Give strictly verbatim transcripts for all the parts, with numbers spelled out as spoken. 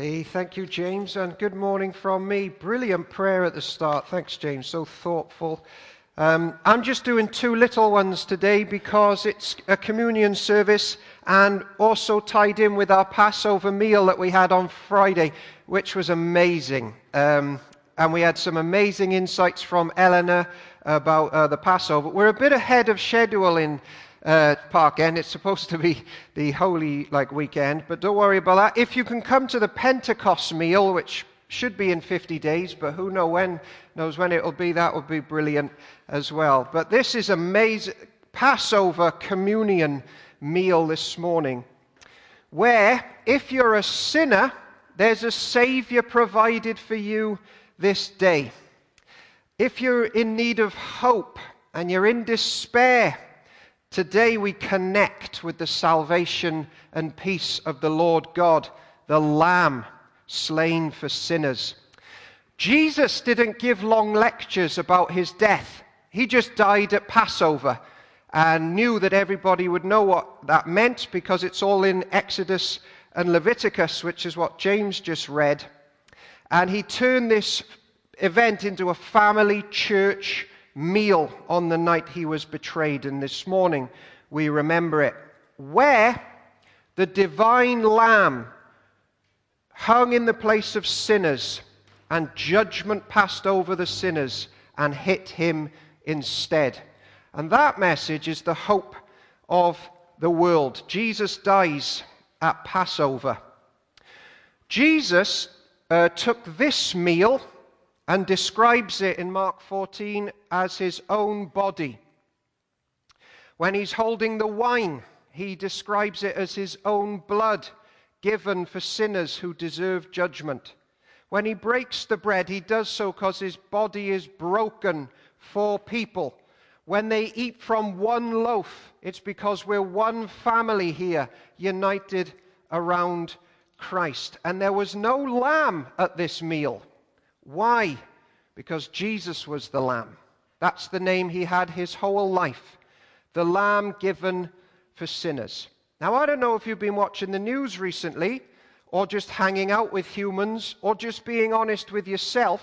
Hey, thank you, James, and good morning from me. Brilliant prayer at the start. Thanks, James. So thoughtful. Um, I'm just doing two little ones today because it's a communion service and also tied in with our Passover meal that we had on Friday, which was amazing. Um, and we had some amazing insights from Eleanor about uh, the Passover. We're a bit ahead of schedule in Uh, Park End. It's supposed to be the holy like weekend, but don't worry about that. If you can come to the Pentecost meal, which should be in fifty days, but who know when, knows when it'll be, that would be brilliant as well. But this is amazing Passover communion meal this morning, where if you're a sinner, there's a Savior provided for you this day. If you're in need of hope and you're in despair, today we connect with the salvation and peace of the Lord God, the Lamb slain for sinners. Jesus didn't give long lectures about his death. He just died at Passover and knew that everybody would know what that meant because it's all in Exodus and Leviticus, which is what James just read. And he turned this event into a family church meal on the night he was betrayed, and this morning we remember it, where the divine Lamb hung in the place of sinners and judgment passed over the sinners and hit him instead. And that message is the hope of the world. Jesus dies at Passover. Jesus uh, took this meal and describes it in Mark fourteen as his own body. When he's holding the wine, he describes it as his own blood given for sinners who deserve judgment. When he breaks the bread, he does so because his body is broken for people. When they eat from one loaf, it's because we're one family here, united around Christ. And there was no lamb at this meal. Why? Because Jesus was the Lamb. That's the name he had his whole life. The Lamb given for sinners. Now, I don't know if you've been watching the news recently, or just hanging out with humans, or just being honest with yourself,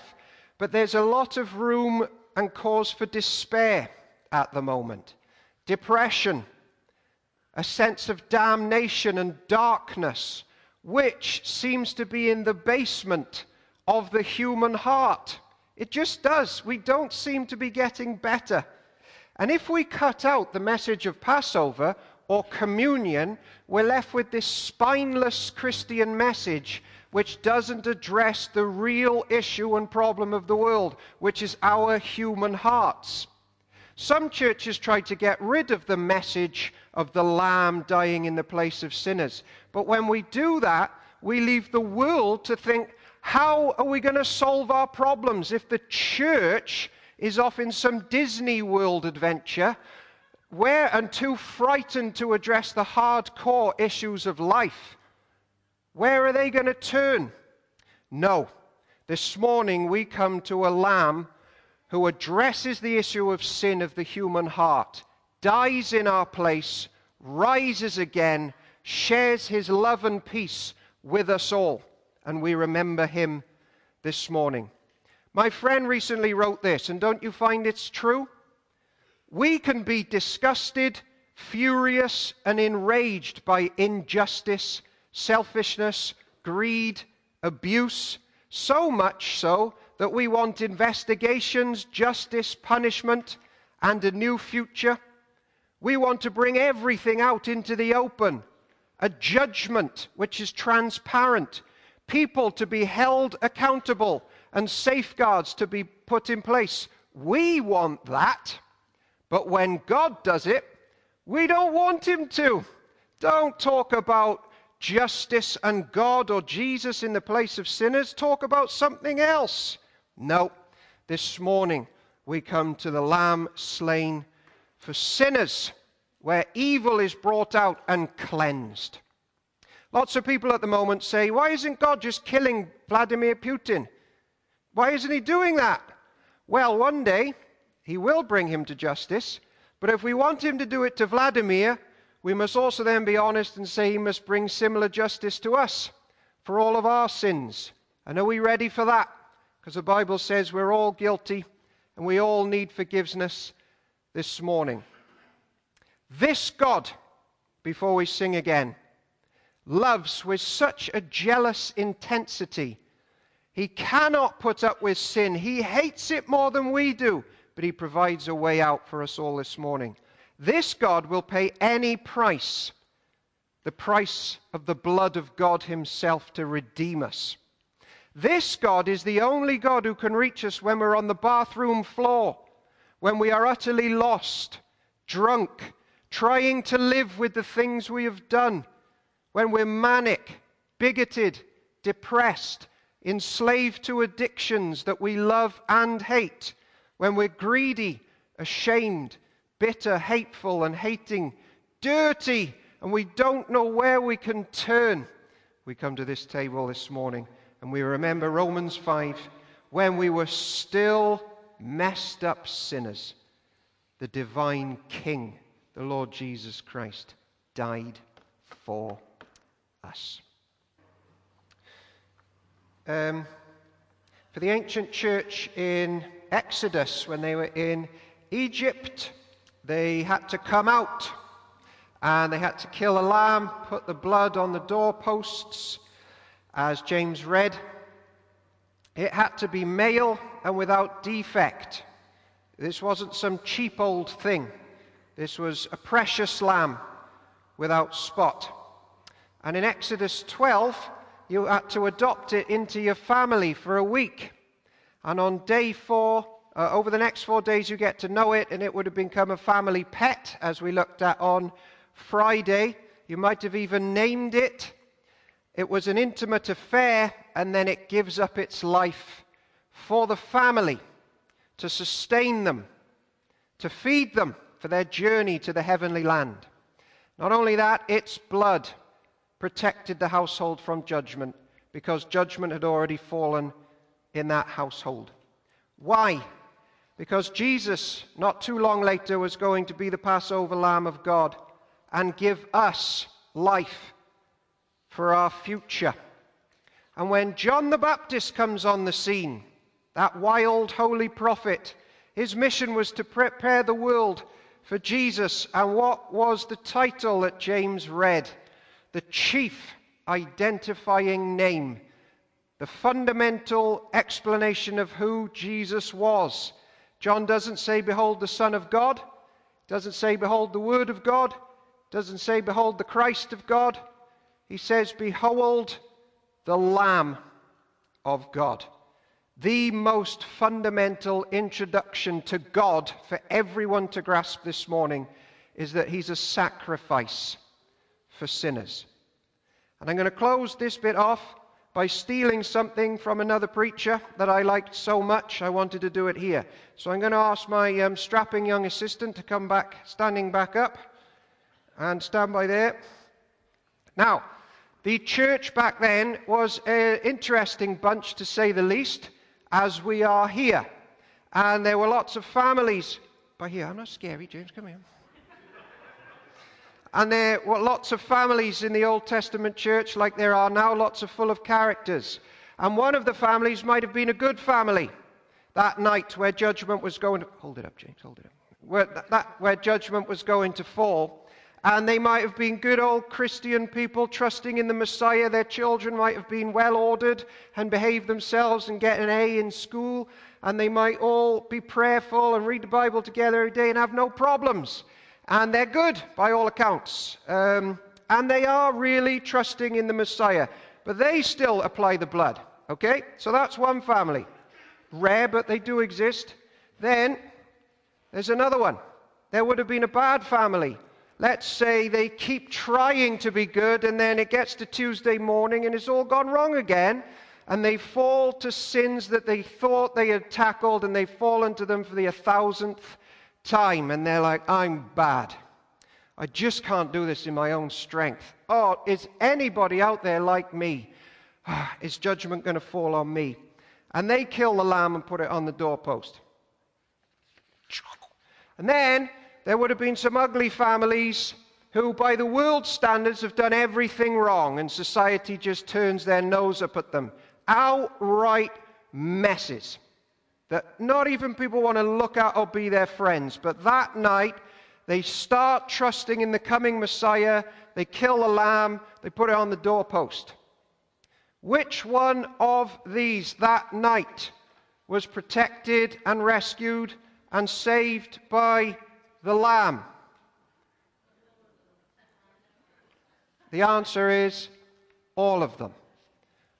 but there's a lot of room and cause for despair at the moment. Depression, a sense of damnation and darkness, which seems to be in the basement of the human heart. It just does. We don't seem to be getting better. And if we cut out the message of Passover or communion, we're left with this spineless Christian message which doesn't address the real issue and problem of the world, which is our human hearts. Some churches try to get rid of the message of the Lamb dying in the place of sinners. But when we do that, we leave the world to think, how are we going to solve our problems if the church is off in some Disney World adventure where and too frightened to address the hardcore issues of life? Where are they going to turn? No. This morning we come to a Lamb who addresses the issue of sin of the human heart, dies in our place, rises again, shares his love and peace with us all. And we remember him this morning. My friend recently wrote this, and don't you find it's true? We can be disgusted, furious, and enraged by injustice, selfishness, greed, abuse, so much so that we want investigations, justice, punishment, and a new future. We want to bring everything out into the open, a judgment which is transparent, people to be held accountable and safeguards to be put in place. We want that, but when God does it, we don't want him to. Don't talk about justice and God or Jesus in the place of sinners. Talk about something else. No, this morning we come to the Lamb slain for sinners, where evil is brought out and cleansed. Lots of people at the moment say, why isn't God just killing Vladimir Putin? Why isn't he doing that? Well, one day, he will bring him to justice, but if we want him to do it to Vladimir, we must also then be honest and say he must bring similar justice to us. for all of our sins. And are we ready for that? Because the Bible says we're all guilty and we all need forgiveness this morning. This God, before we sing again, loves with such a jealous intensity. He cannot put up with sin. He hates it more than we do, but he provides a way out for us all this morning. This God will pay any price, the price of the blood of God himself to redeem us. This God is the only God who can reach us when we're on the bathroom floor, when we are utterly lost, drunk, trying to live with the things we have done, when we're manic, bigoted, depressed, enslaved to addictions that we love and hate, when we're greedy, ashamed, bitter, hateful, and hating, dirty, and we don't know where we can turn. We come to this table this morning, and we remember Romans five, when we were still messed up sinners, the divine King, the Lord Jesus Christ, died for us. Um, for the ancient church in Exodus, when they were in Egypt, they had to come out and they had to kill a lamb, put the blood on the doorposts, as James read. It had to be male and without defect. This wasn't some cheap old thing. This was a precious lamb without spot. And in Exodus twelve, you had to adopt it into your family for a week. And on day four, uh, over the next four days, you get to know it, and it would have become a family pet, as we looked at on Friday. You might have even named it. It was an intimate affair, and then it gives up its life for the family, to sustain them, to feed them for their journey to the heavenly land. Not only that, its blood protected the household from judgment, because judgment had already fallen in that household. Why? Because Jesus, not too long later, was going to be the Passover Lamb of God and give us life for our future. And when John the Baptist comes on the scene, that wild holy prophet, his mission was to prepare the world for Jesus. And what was the title that James read? The chief identifying name, the fundamental explanation of who Jesus was. John doesn't say, behold the Son of God. Doesn't say, behold the Word of God. Doesn't say, behold the Christ of God. He says, behold the Lamb of God. The most fundamental introduction to God for everyone to grasp this morning is that he's a sacrifice for sinners. And I'm going to close this bit off by stealing something from another preacher that I liked so much I wanted to do it here. So I'm going to ask my um, strapping young assistant to come back, standing back up, and stand by there. Now, the church back then was an interesting bunch, to say the least, as we are here. And there were lots of families. By here, I'm not scary, James, come here. And there were lots of families in the Old Testament church, like there are now, lots of full of characters. And one of the families might have been a good family that night where judgment was going to... Hold it up, James, hold it up. Where, that, where judgment was going to fall. And they might have been good old Christian people trusting in the Messiah. Their children might have been well-ordered and behaved themselves and get an A in school. And they might all be prayerful and read the Bible together every day and have no problems. And they're good, by all accounts. Um, and they are really trusting in the Messiah. But they still apply the blood, okay? So that's one family. Rare, but they do exist. Then, there's another one. There would have been a bad family. Let's say they keep trying to be good, and then it gets to Tuesday morning, and it's all gone wrong again. And they fall to sins that they thought they had tackled, and they fall into them for the a thousandth time, and they're like, I'm bad. I just can't do this in my own strength. Oh, is anybody out there like me? Is judgment going to fall on me? And they kill the lamb and put it on the doorpost. And then there would have been some ugly families who by the world's standards have done everything wrong, and society just turns their nose up at them. Outright messes that not even people want to look at or be their friends. But that night, they start trusting in the coming Messiah. They kill a lamb. They put it on the doorpost. Which one of these that night was protected and rescued and saved by the lamb? The answer is all of them.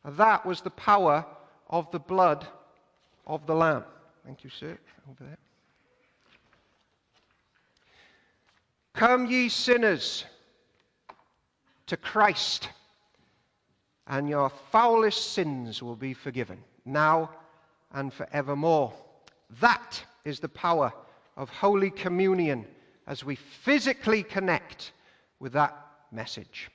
And that was the power of the blood of the lamb. Thank you, sir. Over there. Come ye sinners to Christ, and your foulest sins will be forgiven, now and forevermore. That is the power of Holy Communion as we physically connect with that message.